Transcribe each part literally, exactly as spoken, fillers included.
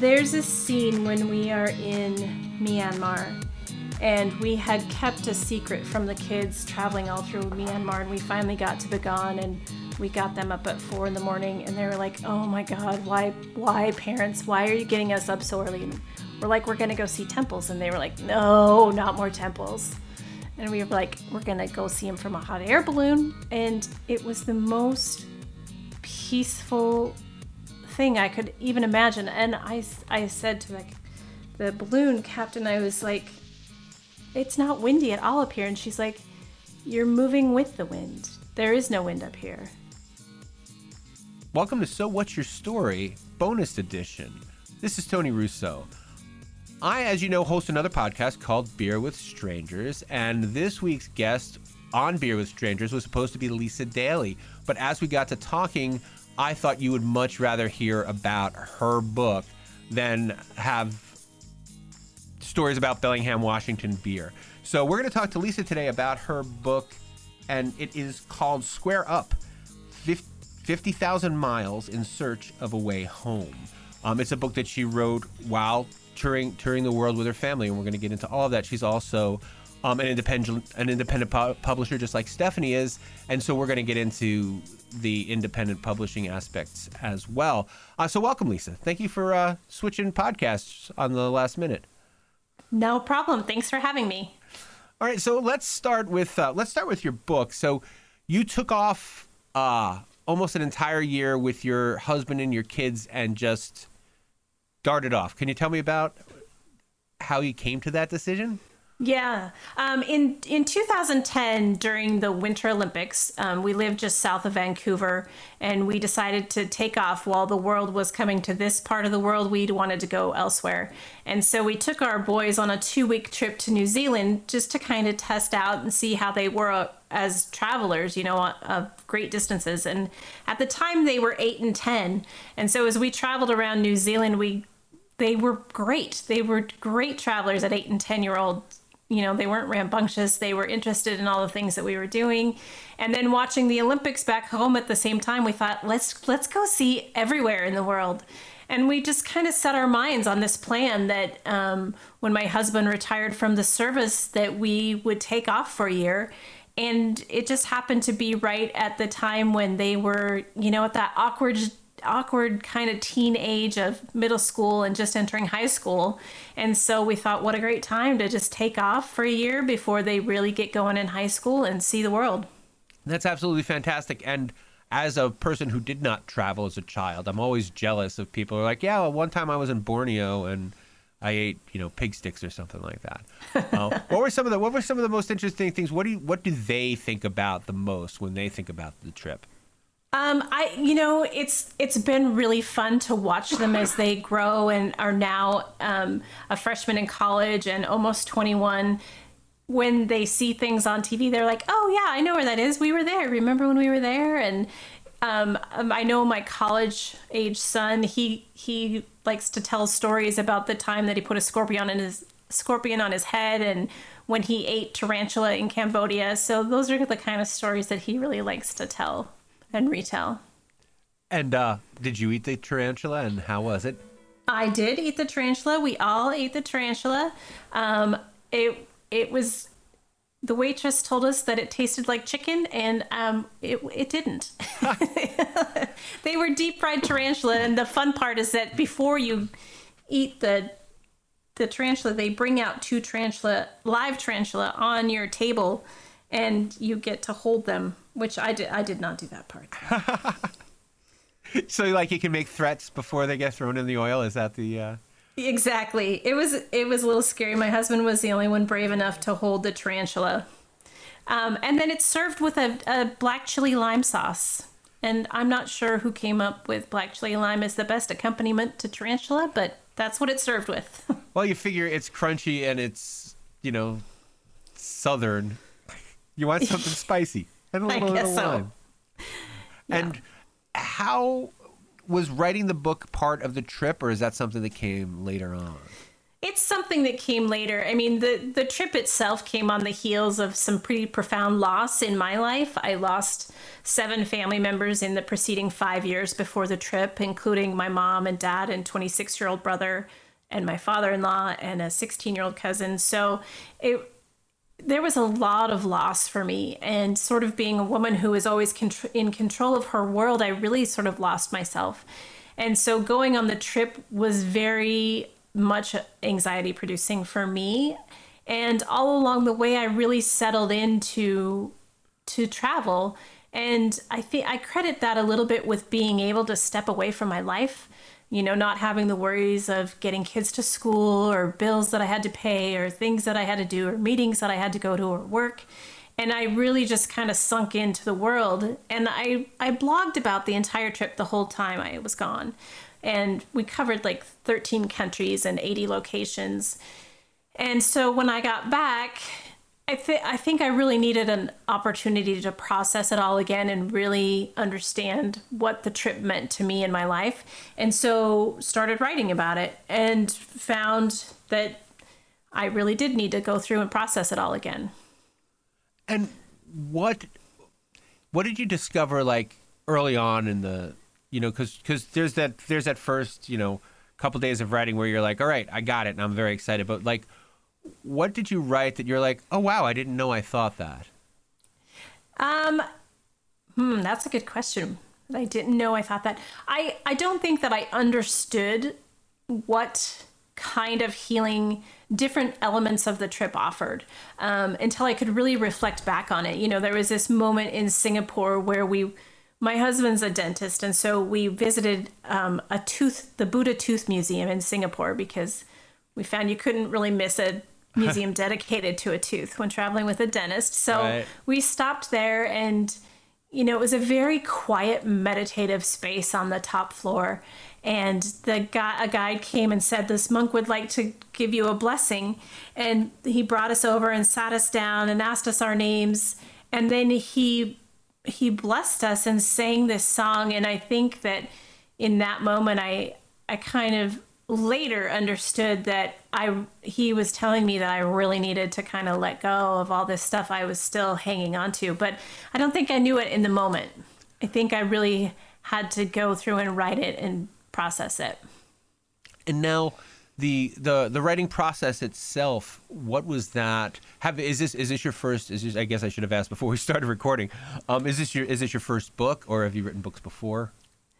There's a scene when we are in Myanmar, and we had kept a secret from the kids traveling all through Myanmar, and we finally got to Bagan, and we got them up at four in the morning, and they were like, oh my God, why, why parents, why are you getting us up so early? And we're like, we're gonna go see temples. And they were like, no, not more temples. And we were like, we're gonna go see them from a hot air balloon. And it was the most peaceful thing I could even imagine. And I, I said to like the balloon captain, I was like, it's not windy at all up here. And she's like, you're moving with the wind. There is no wind up here. Welcome to So What's Your Story? Bonus edition. This is Tony Russo. I, as you know, host another podcast called Beer with Strangers, and this week's guest on Beer with Strangers was supposed to be Lisa Daly. But as we got to talking, I thought you would much rather hear about her book than have stories about Bellingham, Washington beer. So we're going to talk to Lisa today about her book, and it is called Square Up, fifty thousand Miles in Search of a Way Home. Um, it's a book that she wrote while touring touring the world with her family, and we're going to get into all of that. She's also um, an independent an independent pu- publisher, just like Stephanie is, and so we're going to get into the independent publishing aspects as well. Uh, so welcome, Lisa. Thank you for uh, switching podcasts on the last minute. No problem. Thanks for having me. All right, so let's start with uh, let's start with your book. So you took off uh, almost an entire year with your husband and your kids and just darted off. Can you tell me about how you came to that decision? Yeah. Um, in, in two thousand ten, during the Winter Olympics, um, we lived just south of Vancouver, and we decided to take off while the world was coming to this part of the world. We'd wanted to go elsewhere. And so we took our boys on a two-week trip to New Zealand just to kind of test out and see how they were as travelers, you know, of great distances. And at the time, they were eight and ten. And so as we traveled around New Zealand, we they were great. They were great travelers at eight and ten-year-old. You know, they weren't rambunctious. They were interested in all the things that we were doing. And then watching the Olympics back home at the same time, we thought, let's let's go see everywhere in the world. And we just kind of set our minds on this plan that um, when my husband retired from the service, that we would take off for a year. And it just happened to be right at the time when they were, you know, at that awkward awkward kind of teenage of middle school and just entering high school. And so we thought, what a great time to just take off for a year before they really get going in high school and see the world. That's absolutely fantastic. And as a person who did not travel as a child, I'm always jealous of people who are like, yeah, well, one time I was in Borneo and I ate, you know, pig sticks or something like that. uh, what were some of the, what were some of the most interesting things? What do you, what do they think about the most when they think about the trip? Um, I, you know, it's, it's been really fun to watch them as they grow and are now, um, a freshman in college and almost twenty-one. When they see things on T V, they're like, oh yeah, I know where that is. We were there. Remember when we were there? And, um, I know my college age son, he, he likes to tell stories about the time that he put a scorpion in his scorpion on his head and when he ate tarantula in Cambodia. So those are the kind of stories that he really likes to tell and retell. And uh, did you eat the tarantula, and how was it? I did eat the tarantula. We all ate the tarantula. Um, it it was, the waitress told us that it tasted like chicken, and um, it it didn't. They were deep fried tarantula, and the fun part is that before you eat the the tarantula, they bring out two tarantula, live tarantula, on your table, and you get to hold them. Which I did, I did not do that part. So like you can make threats before they get thrown in the oil? Is that the... Uh... Exactly. It was it was a little scary. My husband was the only one brave enough to hold the tarantula. Um, and then it's served with a, a black chili lime sauce. And I'm not sure who came up with black chili lime as the best accompaniment to tarantula, but that's what it's served with. Well, you figure it's crunchy and it's, you know, southern. You want something spicy. And a little, I guess little lime. So. Yeah. And how was writing the book part of the trip, or is that something that came later on? It's something that came later. I mean, the, the trip itself came on the heels of some pretty profound loss in my life. I lost seven family members in the preceding five years before the trip, including my mom and dad and twenty-six-year-old brother and my father-in-law and a sixteen-year-old cousin. So it there was a lot of loss for me. And sort of being a woman who is always contr- in control of her world, I really sort of lost myself. And so going on the trip was very much anxiety producing for me. And all along the way, I really settled into to travel. And I think I credit that a little bit with being able to step away from my life, you know, not having the worries of getting kids to school or bills that I had to pay or things that I had to do or meetings that I had to go to or work. And I really just kind of sunk into the world. And I, I blogged about the entire trip the whole time I was gone. And we covered like thirteen countries and eighty locations. And so when I got back, I, th- I think I really needed an opportunity to process it all again and really understand what the trip meant to me in my life. And so started writing about it and found that I really did need to go through and process it all again. And what what did you discover like early on in the... You know, because because there's that there's that first, you know, couple days of writing where you're like, all right, I got it. And I'm very excited. But like, what did you write that you're like, oh, wow, I didn't know I thought that? Um, hmm, that's a good question. I didn't know I thought that. I, I don't think that I understood what kind of healing different elements of the trip offered um, until I could really reflect back on it. You know, there was this moment in Singapore where we... My husband's a dentist, and so we visited um, a tooth, the Buddha Tooth Museum in Singapore, because we found you couldn't really miss a museum dedicated to a tooth when traveling with a dentist. So right. We stopped there, and you know, it was a very quiet, meditative space on the top floor. And the guy, a guide came and said, this monk would like to give you a blessing. And he brought us over and sat us down and asked us our names, and then he. he blessed us and sang this song. And I think that in that moment, I, I kind of later understood that I, he was telling me that I really needed to kind of let go of all this stuff I was still hanging on to, but I don't think I knew it in the moment. I think I really had to go through and write it and process it. And now the, the, the writing process itself, what was that? Have, is this, is this your first, is this, I guess I should have asked before we started recording. Um, is this your, is this your first book, or have you written books before?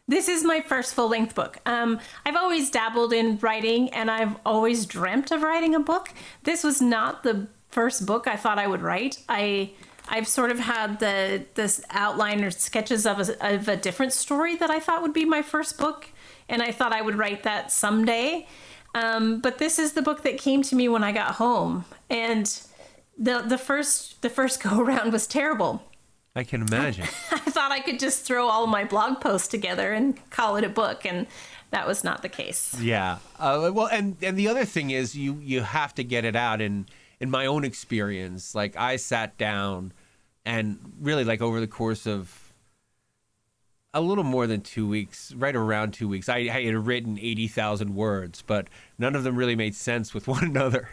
This is my first full length book. Um, I've always dabbled in writing, and I've always dreamt of writing a book. This was not the first book I thought I would write. I, I've sort of had the, this outline or sketches of a, of a different story that I thought would be my first book. And I thought I would write that someday. Um, but this is the book that came to me when I got home, and the the first the first go around was terrible. I can imagine. I, I thought I could just throw all my blog posts together and call it a book, and that was not the case. Yeah. Uh, well, and, and the other thing is you you have to get it out. And in my own experience, like I sat down and really like over the course of a little more than two weeks, right around two weeks. I, I had written eighty thousand words, but none of them really made sense with one another.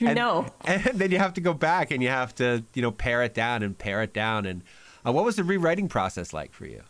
You and, know. And then you have to go back and you have to, you know, pare it down and pare it down. And uh, what was the rewriting process like for you?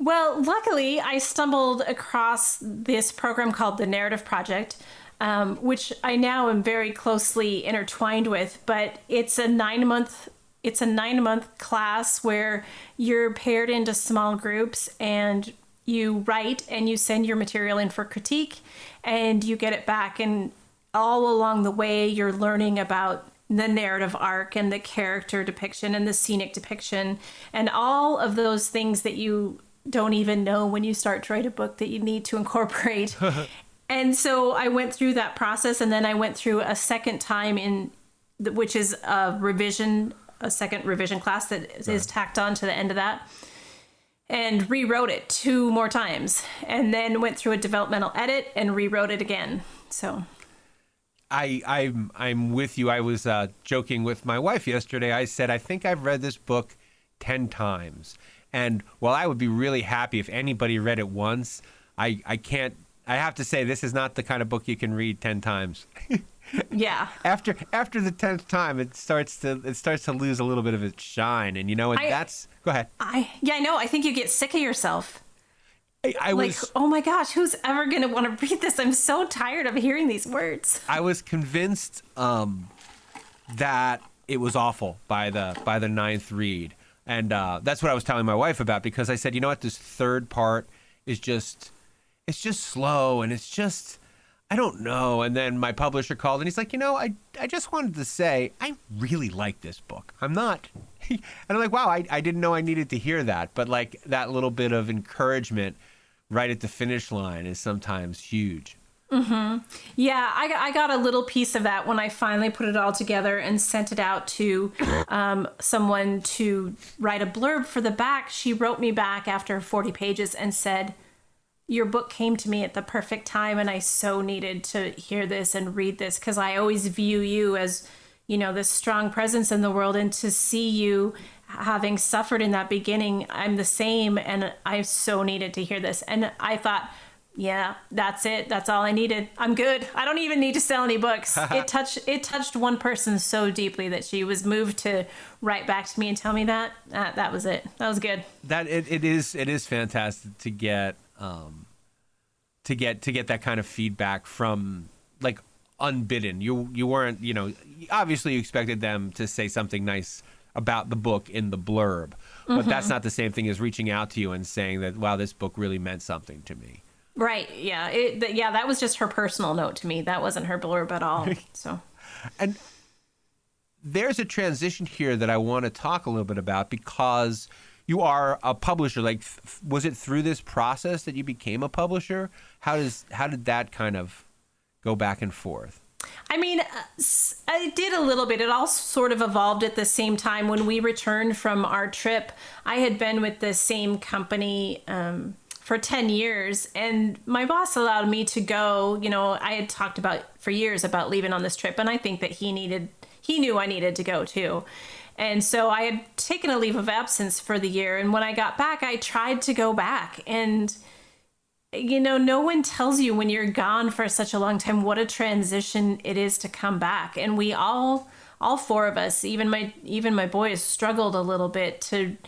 Well, luckily, I stumbled across this program called the Narrative Project, um, which I now am very closely intertwined with, but it's a nine-month It's a nine-month class where you're paired into small groups and you write and you send your material in for critique and you get it back. And all along the way, you're learning about the narrative arc and the character depiction and the scenic depiction and all of those things that you don't even know when you start to write a book that you need to incorporate. And so I went through that process, and then I went through a second time, in which is a revision a second revision class that is tacked on to the end of that, and rewrote it two more times, and then went through a developmental edit and rewrote it again. So I, I'm, I'm with you. I was uh, joking with my wife yesterday. I said, I think I've read this book ten times. And while I would be really happy if anybody read it once, I, I can't, I have to say, this is not the kind of book you can read ten times. Yeah. After after the tenth time, it starts to it starts to lose a little bit of its shine, and you know, and I, that's go ahead. I yeah, I know. I think you get sick of yourself. I, I like, was, oh my gosh, who's ever going to want to read this? I'm so tired of hearing these words. I was convinced um, that it was awful by the by the ninth read, and uh, that's what I was telling my wife about, because I said, you know what, this third part is just. It's just slow, and it's just, I don't know. And then my publisher called, and he's like, you know, I I just wanted to say, I really like this book. I'm not, and I'm like, wow, I, I didn't know I needed to hear that. But like that little bit of encouragement right at the finish line is sometimes huge. Mm-hmm. Yeah, I, I got a little piece of that when I finally put it all together and sent it out to um, someone to write a blurb for the back. She wrote me back after forty pages and said, your book came to me at the perfect time, and I so needed to hear this and read this, because I always view you as, you know, this strong presence in the world, and to see you having suffered in that beginning, I'm the same, and I so needed to hear this. And I thought, yeah, that's it. That's all I needed. I'm good. I don't even need to sell any books. it touched it touched one person so deeply that she was moved to write back to me and tell me that. Uh, that was it. That was good. That it, it is it is fantastic to get. Um, to get to get that kind of feedback from, like, unbidden. You you weren't, you know, obviously you expected them to say something nice about the book in the blurb, but mm-hmm. that's not the same thing as reaching out to you and saying that, wow, this book really meant something to me. Right. Yeah. It, th- yeah. That was just her personal note to me. That wasn't her blurb at all. So, and there's a transition here that I want to talk a little bit about, because you are a publisher. Like, f- was it through this process that you became a publisher? How does how did that kind of go back and forth? I mean, I did a little bit. It all sort of evolved at the same time. When we returned from our trip, I had been with the same company um, for ten years, and my boss allowed me to go. You know, I had talked about for years about leaving on this trip, and I think that he needed, he knew I needed to go too. And so I had taken a leave of absence for the year. And when I got back, I tried to go back. And, you know, no one tells you when you're gone for such a long time what a transition it is to come back. And we all, all four of us, even my even my boys, struggled a little bit to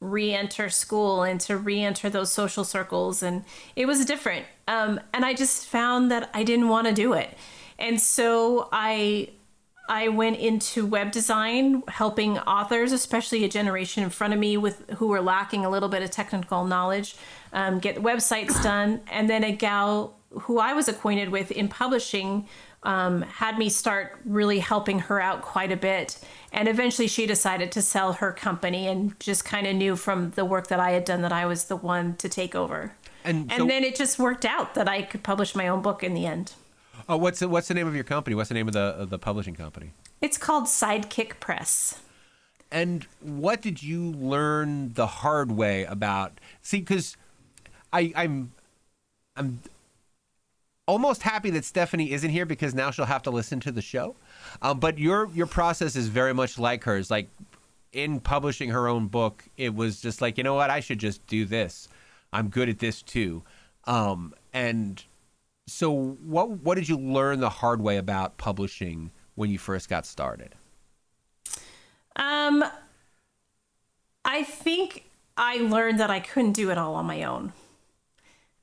re-enter school and to re-enter those social circles. And it was different. Um, and I just found that I didn't want to do it. And so I... I went into web design, helping authors, especially a generation in front of me with who were lacking a little bit of technical knowledge, um, get websites done. And then a gal who I was acquainted with in publishing um, had me start really helping her out quite a bit. And eventually she decided to sell her company, and just kind of knew from the work that I had done that I was the one to take over. And, and so- then it just worked out that I could publish my own book in the end. Oh, what's the, what's the name of your company? What's the name of the of the publishing company? It's called Sidekick Press. And what did you learn the hard way about? See, because I'm I'm almost happy that Stephanie isn't here, because now she'll have to listen to the show. Um, but your your process is very much like hers. Like, in publishing her own book, it was just like, you know what, I should just do this. I'm good at this too, um, and. So what what did you learn the hard way about publishing when you first got started? Um, I think I learned that I couldn't do it all on my own.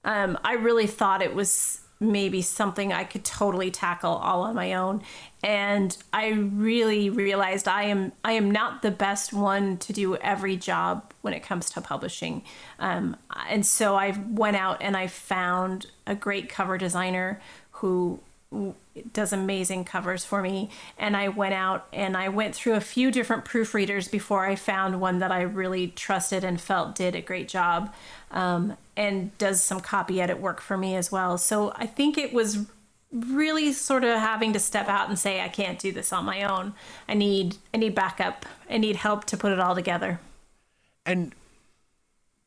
Um, I really thought it was maybe something I could totally tackle all on my own. And I really realized I am I am not the best one to do every job when it comes to publishing. Um, and so I went out and I found a great cover designer who does amazing covers for me. And I went out and I went through a few different proofreaders before I found one that I really trusted and felt did a great job, um, and does some copy edit work for me as well. So I think it was really sort of having to step out and say, I can't do this on my own. I need, I need backup. I need help to put it all together. And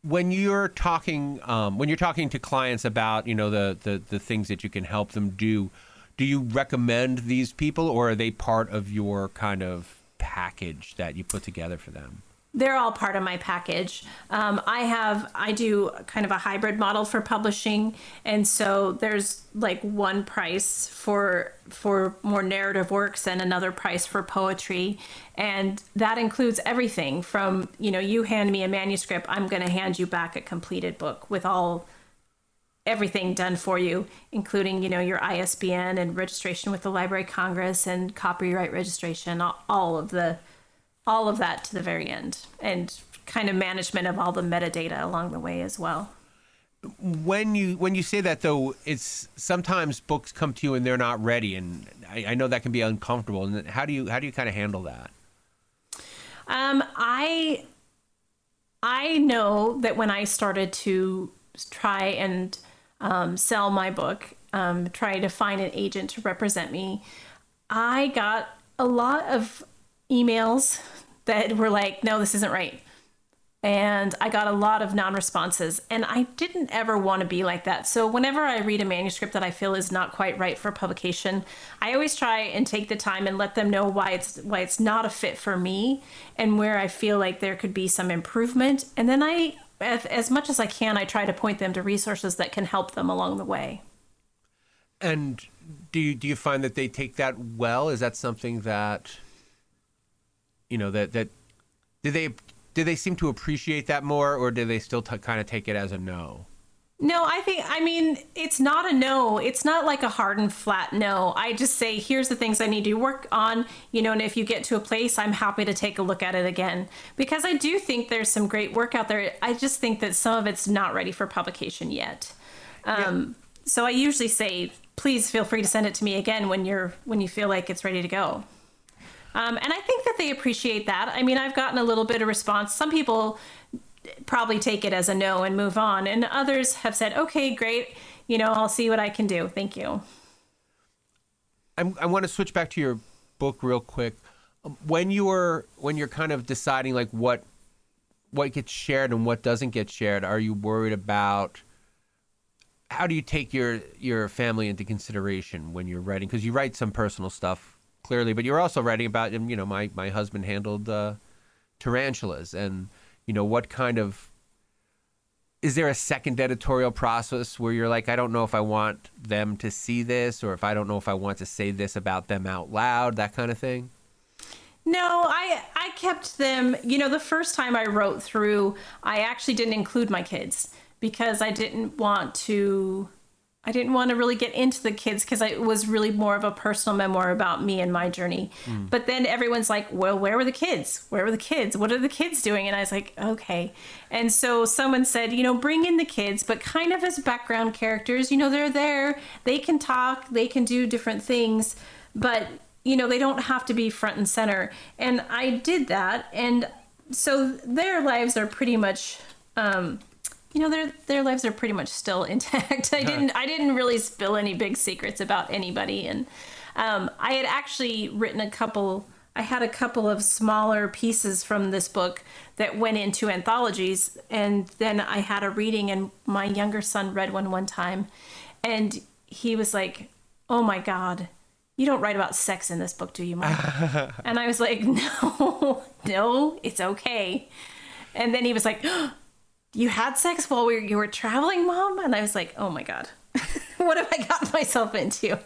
when you're talking, um, when you're talking to clients about, you know, the, the, the things that you can help them do, do you recommend these people, or are they part of your kind of package that you put together for them? They're all part of my package. Um, I have, I do kind of a hybrid model for publishing. And so there's like one price for, for more narrative works and another price for poetry. And that includes everything from, you know, you hand me a manuscript, I'm going to hand you back a completed book with all everything done for you, including, you know, your I S B N and registration with the Library of Congress and copyright registration, all, all of the all of that to the very end, and kind of management of all the metadata along the way as well. When you when you say that, though, it's sometimes books come to you and they're not ready, and I, I know that can be uncomfortable. And how do you how do you kind of handle that? Um, I I know that when I started to try and um, sell my book, um, try to find an agent to represent me, I got a lot of emails that were like, no, this isn't right. And I got a lot of non-responses, and I didn't ever want to be like that. So whenever I read a manuscript that I feel is not quite right for publication, I always try and take the time and let them know why it's why it's not a fit for me and where I feel like there could be some improvement. And then I, as, as much as I can, I try to point them to resources that can help them along the way. And do you, do you find that they take that well? Is that something that... you know, that, that, did they, did they seem to appreciate that more, or do they still t- kind of take it as a no? No, I think, I mean, it's not a no. It's not like a hard and flat no. I just say, here's the things I need to work on, you know, and if you get to a place, I'm happy to take a look at it again, because I do think there's some great work out there. I just think that some of it's not ready for publication yet. Um, yeah. So I usually say, please feel free to send it to me again when you're, when you feel like it's ready to go. Um, and I think that they appreciate that. I mean, I've gotten a little bit of response. Some people probably take it as a no and move on. And others have said, okay, great. You know, I'll see what I can do. Thank you. I'm, I want to switch back to your book real quick. When you are, when you're kind of deciding like what, what gets shared and what doesn't get shared, are you worried about, how do you take your, your family into consideration when you're writing? Because you write some personal stuff, clearly, but you're also writing about, you know, my, my husband handled uh, tarantulas, and, you know, what kind of, is there a second editorial process where you're like, I don't know if I want them to see this, or if I don't know if I want to say this about them out loud, that kind of thing? No, I, I kept them, you know, the first time I wrote through, I actually didn't include my kids because I didn't want to... I didn't want to really get into the kids because it was really more of a personal memoir about me and my journey. Mm. But then everyone's like, well, where were the kids? Where were the kids? What are the kids doing? And I was like, okay. And so someone said, you know, bring in the kids, but kind of as background characters, you know, they're there, they can talk, they can do different things, but you know, they don't have to be front and center. And I did that. And so their lives are pretty much, um, you know, their their lives are pretty much still intact. I didn't I didn't really spill any big secrets about anybody. And um, I had actually written a couple, I had a couple of smaller pieces from this book that went into anthologies. And then I had a reading, and my younger son read one one time. And he was like, oh my God, you don't write about sex in this book, do you, Mom? And I was like, no, no, it's okay. And then he was like, oh, you had sex while we, you were traveling, Mom? And I was like, oh my God, what have I gotten myself into?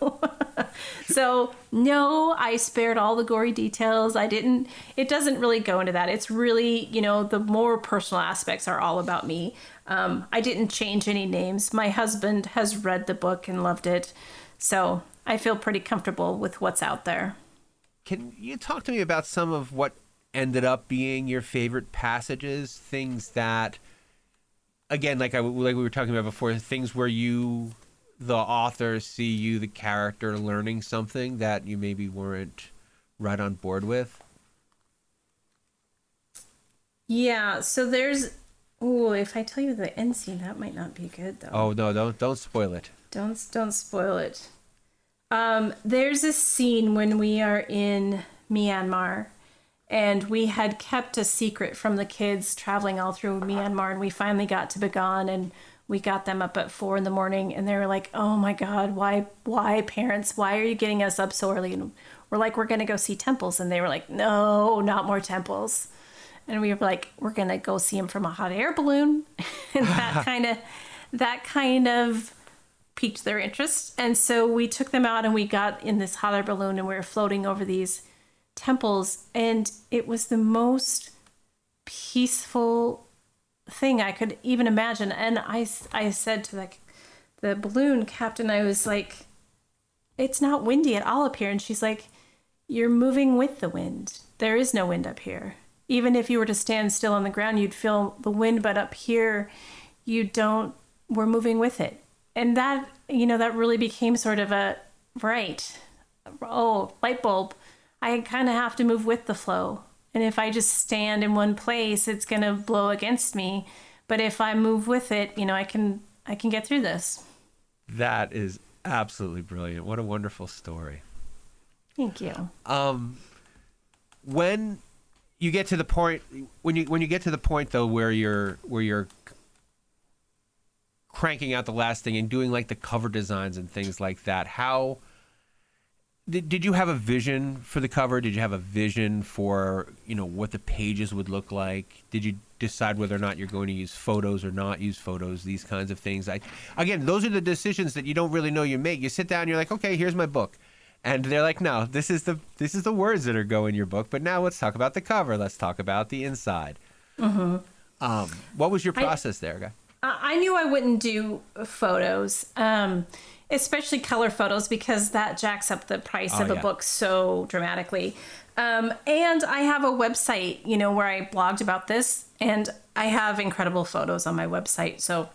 So no, I spared all the gory details. I didn't, it doesn't really go into that. It's really, you know, the more personal aspects are all about me. Um, I didn't change any names. My husband has read the book and loved it. So I feel pretty comfortable with what's out there. Can you talk to me about some of what ended up being your favorite passages, things that... Again, like I like we were talking about before, things where you, the author, see you, the character, learning something that you maybe weren't right on board with. Yeah. So there's. Oh, if I tell you the end scene, that might not be good though. Oh no! Don't don't spoil it. Don't don't spoil it. Um, there's a scene when we are in Myanmar. And we had kept a secret from the kids traveling all through Myanmar. And we finally got to Bagan, and we got them up at four in the morning. And they were like, oh my God, why, why parents? Why are you getting us up so early? And we're like, we're going to go see temples. And they were like, no, not more temples. And we were like, we're going to go see him from a hot air balloon. And that kind of, that kind of piqued their interest. And so we took them out and we got in this hot air balloon and we were floating over these temples. And it was the most peaceful thing I could even imagine. And I, I said to the, the balloon captain, I was like, it's not windy at all up here. And she's like, you're moving with the wind. There is no wind up here. Even if you were to stand still on the ground, you'd feel the wind, but up here, you don't, we're moving with it. And that, you know, that really became sort of a, right, oh, light bulb. I kind of have to move with the flow. And if I just stand in one place, it's going to blow against me. But if I move with it, you know, I can, I can get through this. That is absolutely brilliant. What a wonderful story. Thank you. Um, when you get to the point, when you, when you get to the point though, where you're, where you're cranking out the last thing and doing like the cover designs and things like that, how did, did you have a vision for the cover? Did you have a vision for, you know, what the pages would look like? Did you decide whether or not you're going to use photos or not use photos, these kinds of things? I, again, those are the decisions that you don't really know you make. You sit down and you're like, okay, here's my book. And they're like, no, this is the this is the words that are go in your book. But now let's talk about the cover. Let's talk about the inside. Mm-hmm. Um, what was your process I, there? I knew I wouldn't do photos, um, especially color photos, because that jacks up the price oh, of a yeah. book so dramatically. Um, and I have a website, you know, where I blogged about this, and I have incredible photos on my website. So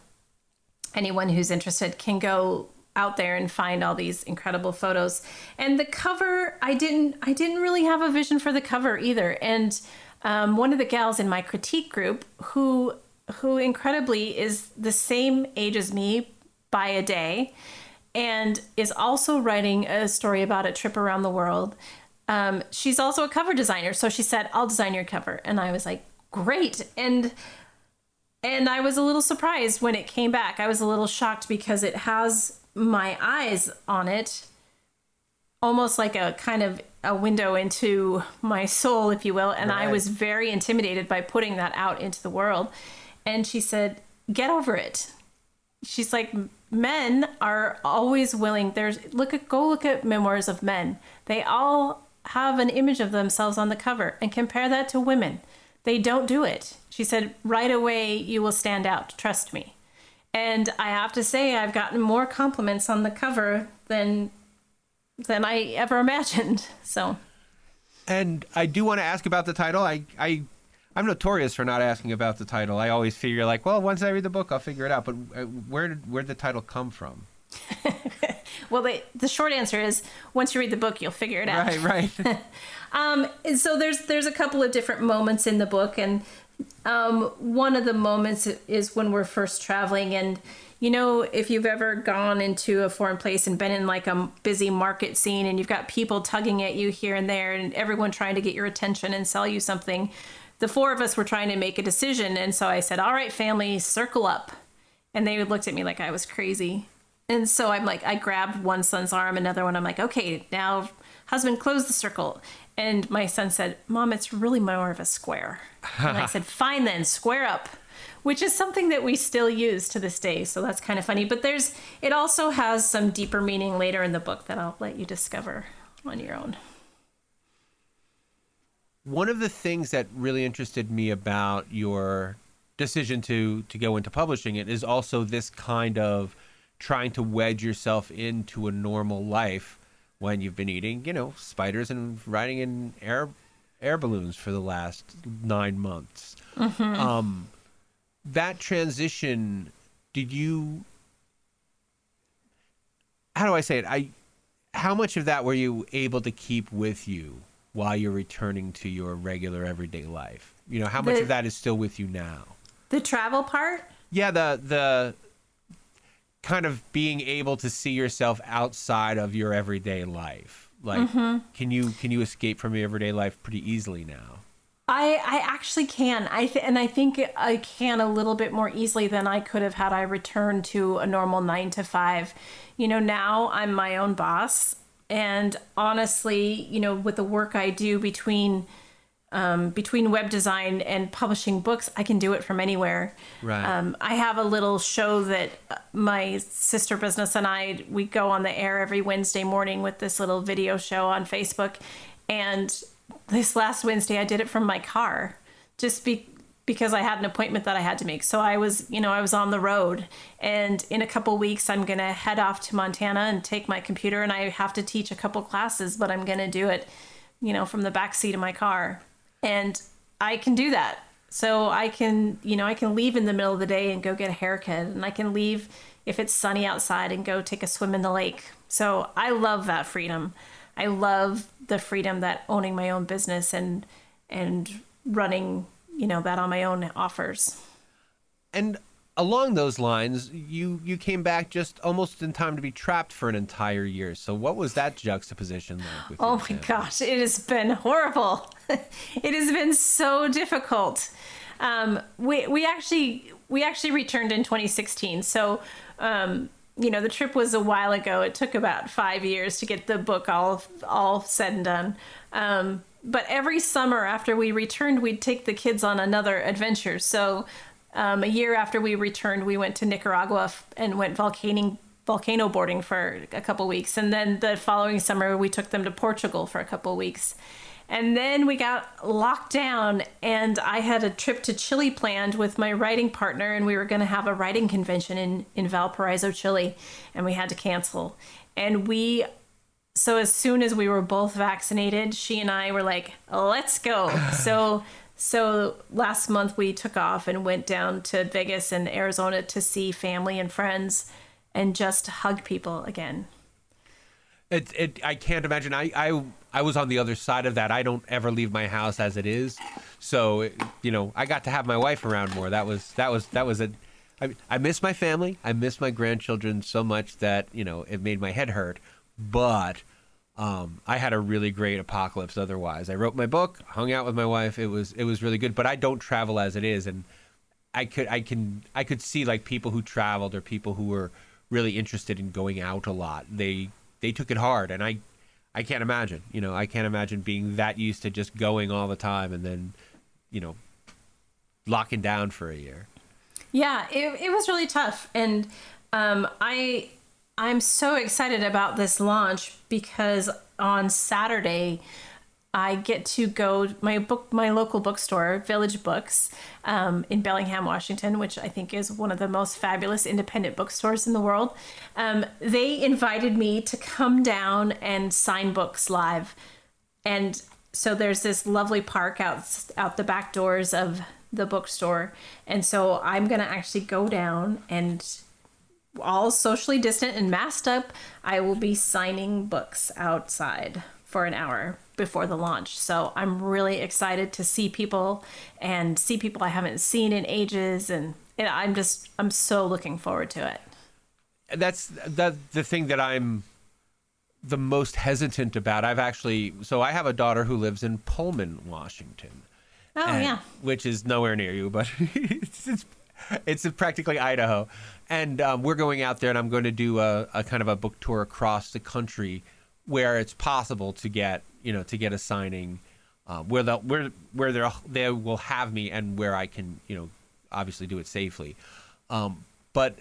anyone who's interested can go out there and find all these incredible photos. And the cover, I didn't, I didn't really have a vision for the cover either. And um, one of the gals in my critique group, who, who incredibly is the same age as me by a day, and is also writing a story about a trip around the world. Um, she's also a cover designer, so she said, "I'll design your cover," and I was like, "Great!" and and I was a little surprised when it came back. I was a little shocked because it has my eyes on it, almost like a kind of a window into my soul, if you will. And right. I was very intimidated by putting that out into the world. And she said, "Get over it." She's like, "Men are always willing. There's look at go look at memoirs of men. They all have an image of themselves on the cover, and compare that to women. They don't do it." She said, "Right away, you will stand out. Trust me." And I have to say, I've gotten more compliments on the cover than than I ever imagined. So, and I do want to ask about the title. I, I, I'm notorious for not asking about the title. I always figure like, well, once I read the book, I'll figure it out. But where did where did the title come from? Well, they, the short answer is, once you read the book, you'll figure it out. Right, right. um, and so there's there's a couple of different moments in the book, and um, one of the moments is when we're first traveling. And, you know, if you've ever gone into a foreign place and been in like a busy market scene, and you've got people tugging at you here and there, and everyone trying to get your attention and sell you something, the four of us were trying to make a decision. And so I said, "All right, family, circle up." And they looked at me like I was crazy. And so I'm like, I grabbed one son's arm, another one. I'm like, "Okay, now husband, close the circle." And my son said, "Mom, it's really more of a square." And I said, "Fine then, square up," which is something that we still use to this day. So that's kind of funny. But there's, it also has some deeper meaning later in the book that I'll let you discover on your own. One of the things that really interested me about your decision to, to go into publishing it is also this kind of trying to wedge yourself into a normal life when you've been eating, you know, spiders and riding in air air balloons for the last nine months. Mm-hmm. Um, that transition, did you, how do I say it? I, how much of that were you able to keep with you while you're returning to your regular everyday life? You know, how much the, of that is still with you now? The travel part? Yeah, the the... kind of being able to see yourself outside of your everyday life. Like, mm-hmm. can you can you escape from your everyday life pretty easily now? I, I actually can. I th- And I think I can a little bit more easily than I could have had I returned to a normal nine to five. You know, now I'm my own boss. And honestly, you know, with the work I do between um, between web design and publishing books, I can do it from anywhere. Right. Um, I have a little show that my sister business and I, we go on the air every Wednesday morning with this little video show on Facebook. And this last Wednesday, I did it from my car just be, because I had an appointment that I had to make. So I was, you know, I was on the road, and in a couple weeks, I'm going to head off to Montana and take my computer, and I have to teach a couple classes, but I'm going to do it, you know, from the back seat of my car, and I can do that. So I can, you know, I can leave in the middle of the day and go get a haircut, and I can leave if it's sunny outside and go take a swim in the lake. So I love that freedom. I love the freedom that owning my own business and and running, you know, that on my own offers. And along those lines, you you came back just almost in time to be trapped for an entire year. So what was that juxtaposition like? With oh, my family? Gosh, it has been horrible. It has been so difficult. Um, we we actually we actually returned in twenty sixteen. So, um, you know, the trip was a while ago. It took about five years to get the book all all said and done. Um, but every summer after we returned, we'd take the kids on another adventure. So um, a year after we returned, we went to Nicaragua f- and went volcaning, volcano boarding for a couple weeks. And then the following summer, we took them to Portugal for a couple weeks. And then we got locked down, and I had a trip to Chile planned with my writing partner, and we were going to have a writing convention in, in Valparaiso, Chile, and we had to cancel. And we, so as soon as we were both vaccinated, she and I were like, let's go. So, so last month we took off and went down to Vegas and Arizona to see family and friends and just hug people again. It, it, I can't imagine. I, I, I was on the other side of that. I don't ever leave my house as it is. So, it, you know, I got to have my wife around more. That was, that was, that was a, I, I miss my family. I miss my grandchildren so much that, you know, it made my head hurt, but, um, I had a really great apocalypse. Otherwise, I wrote my book, hung out with my wife. It was, it was really good, but I don't travel as it is. And I could, I can, I could see like people who traveled or people who were really interested in going out a lot. They, they took it hard, and I, I can't imagine, you know, I can't imagine being that used to just going all the time and then, you know, locking down for a year. Yeah, it it was really tough. And um, I, I'm so excited about this launch because on Saturday I get to go my book, my local bookstore, Village Books, um, in Bellingham, Washington, which I think is one of the most fabulous independent bookstores in the world. Um, they invited me to come down and sign books live. And so there's this lovely park out, out the back doors of the bookstore. And so I'm going to actually go down, and all socially distant and masked up, I will be signing books outside for an hour before the launch. So I'm really excited to see people and see people I haven't seen in ages. And you know, I'm just, I'm so looking forward to it. That's the, the thing that I'm the most hesitant about. I've actually, so I have a daughter who lives in Pullman, Washington. Oh and, yeah. Which is nowhere near you, but it's, it's, it's practically Idaho. And um, we're going out there, and I'm going to do a, a kind of a book tour across the country where it's possible to get, you know, to get a signing, uh, where they'll, where where they they will have me, and where I can, you know, obviously do it safely. Um, but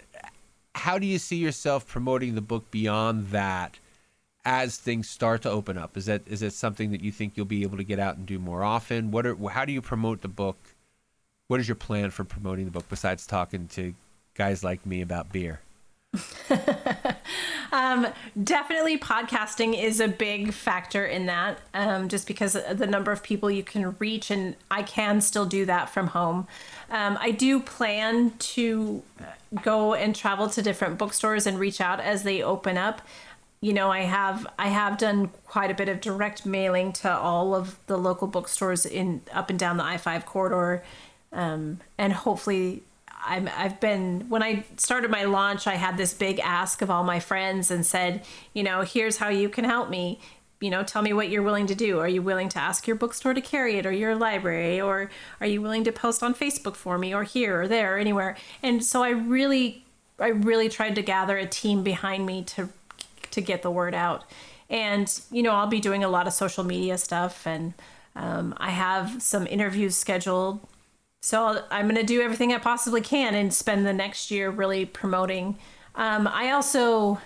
how do you see yourself promoting the book beyond that as things start to open up? Is that is that something that you think you'll be able to get out and do more often? What are how do you promote the book? What is your plan for promoting the book besides talking to guys like me about beer? um, definitely podcasting is a big factor in that, um, just because the number of people you can reach, and I can still do that from home. Um, I do plan to go and travel to different bookstores and reach out as they open up. You know, I have I have done quite a bit of direct mailing to all of the local bookstores in up and down the I five corridor, um, and hopefully I'm, I've been, when I started my launch, I had this big ask of all my friends and said, you know, here's how you can help me. You know, tell me what you're willing to do. Are you willing to ask your bookstore to carry it, or your library, or are you willing to post on Facebook for me, or here or there or anywhere? And so I really, I really tried to gather a team behind me to, to get the word out. And, you know, I'll be doing a lot of social media stuff, and Um, I have some interviews scheduled. So I'll, I'm going to do everything I possibly can and spend the next year really promoting. Um, I also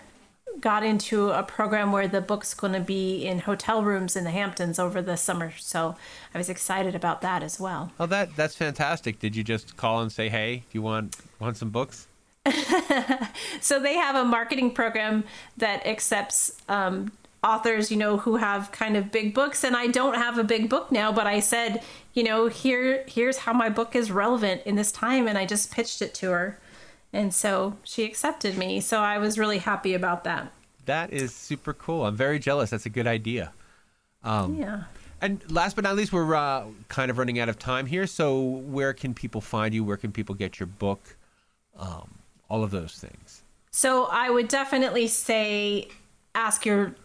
got into a program where the book's going to be in hotel rooms in the Hamptons over the summer. So I was excited about that as well. Oh, that that's fantastic. Did you just call and say, hey, do you want want some books? So they have a marketing program that accepts um, authors, you know, who have kind of big books. And I don't have a big book now, but I said, you know, here here's how my book is relevant in this time. And I just pitched it to her. And so she accepted me. So I was really happy about that. That is super cool. I'm very jealous. That's a good idea. Um, yeah. And last but not least, we're uh, kind of running out of time here. So where can people find you? Where can people get your book? Um, all of those things. So I would definitely say ask your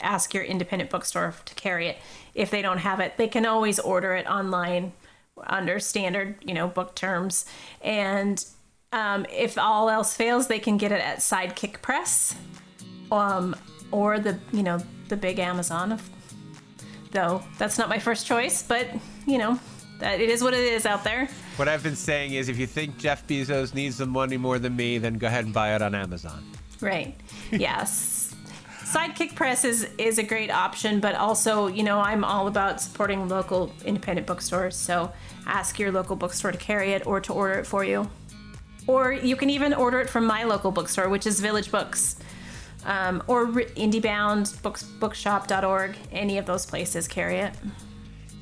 ask your independent bookstore to carry it. If they don't have it, they can always order it online under standard, you know, book terms. And Um, if all else fails, they can get it at Sidekick Press, um, or the you know the big Amazon. Of, though that's not my first choice, but you know that it is what it is out there. What I've been saying is, if you think Jeff Bezos needs the money more than me, then go ahead and buy it on Amazon. Right. Yes. Sidekick Press is is a great option, but also you know I'm all about supporting local independent bookstores. So ask your local bookstore to carry it or to order it for you. Or you can even order it from my local bookstore, which is Village Books, um, or IndieBound, books, bookshop dot org. Any of those places carry it.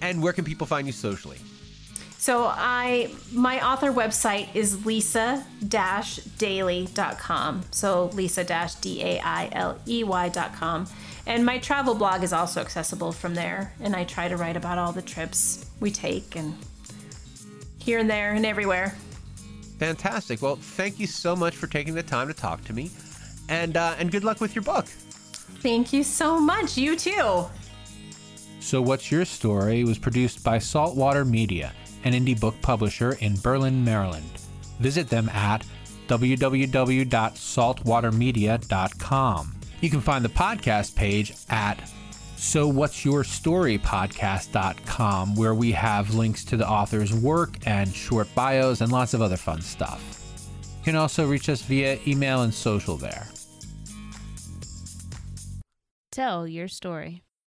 And where can people find you socially? So I, my author website is lisa dash daily dot com. So lisa dash d a i l e y dot com. And my travel blog is also accessible from there. And I try to write about all the trips we take and here and there and everywhere. Fantastic. Well, thank you so much for taking the time to talk to me, and uh, and good luck with your book. Thank you so much. You too. So What's Your Story was produced by Saltwater Media, an indie book publisher in Berlin, Maryland. Visit them at w w w dot saltwater media dot com. You can find the podcast page at So What's Your Story Podcast dot com, where we have links to the author's work and short bios and lots of other fun stuff. You can also reach us via email and social there. Tell your story.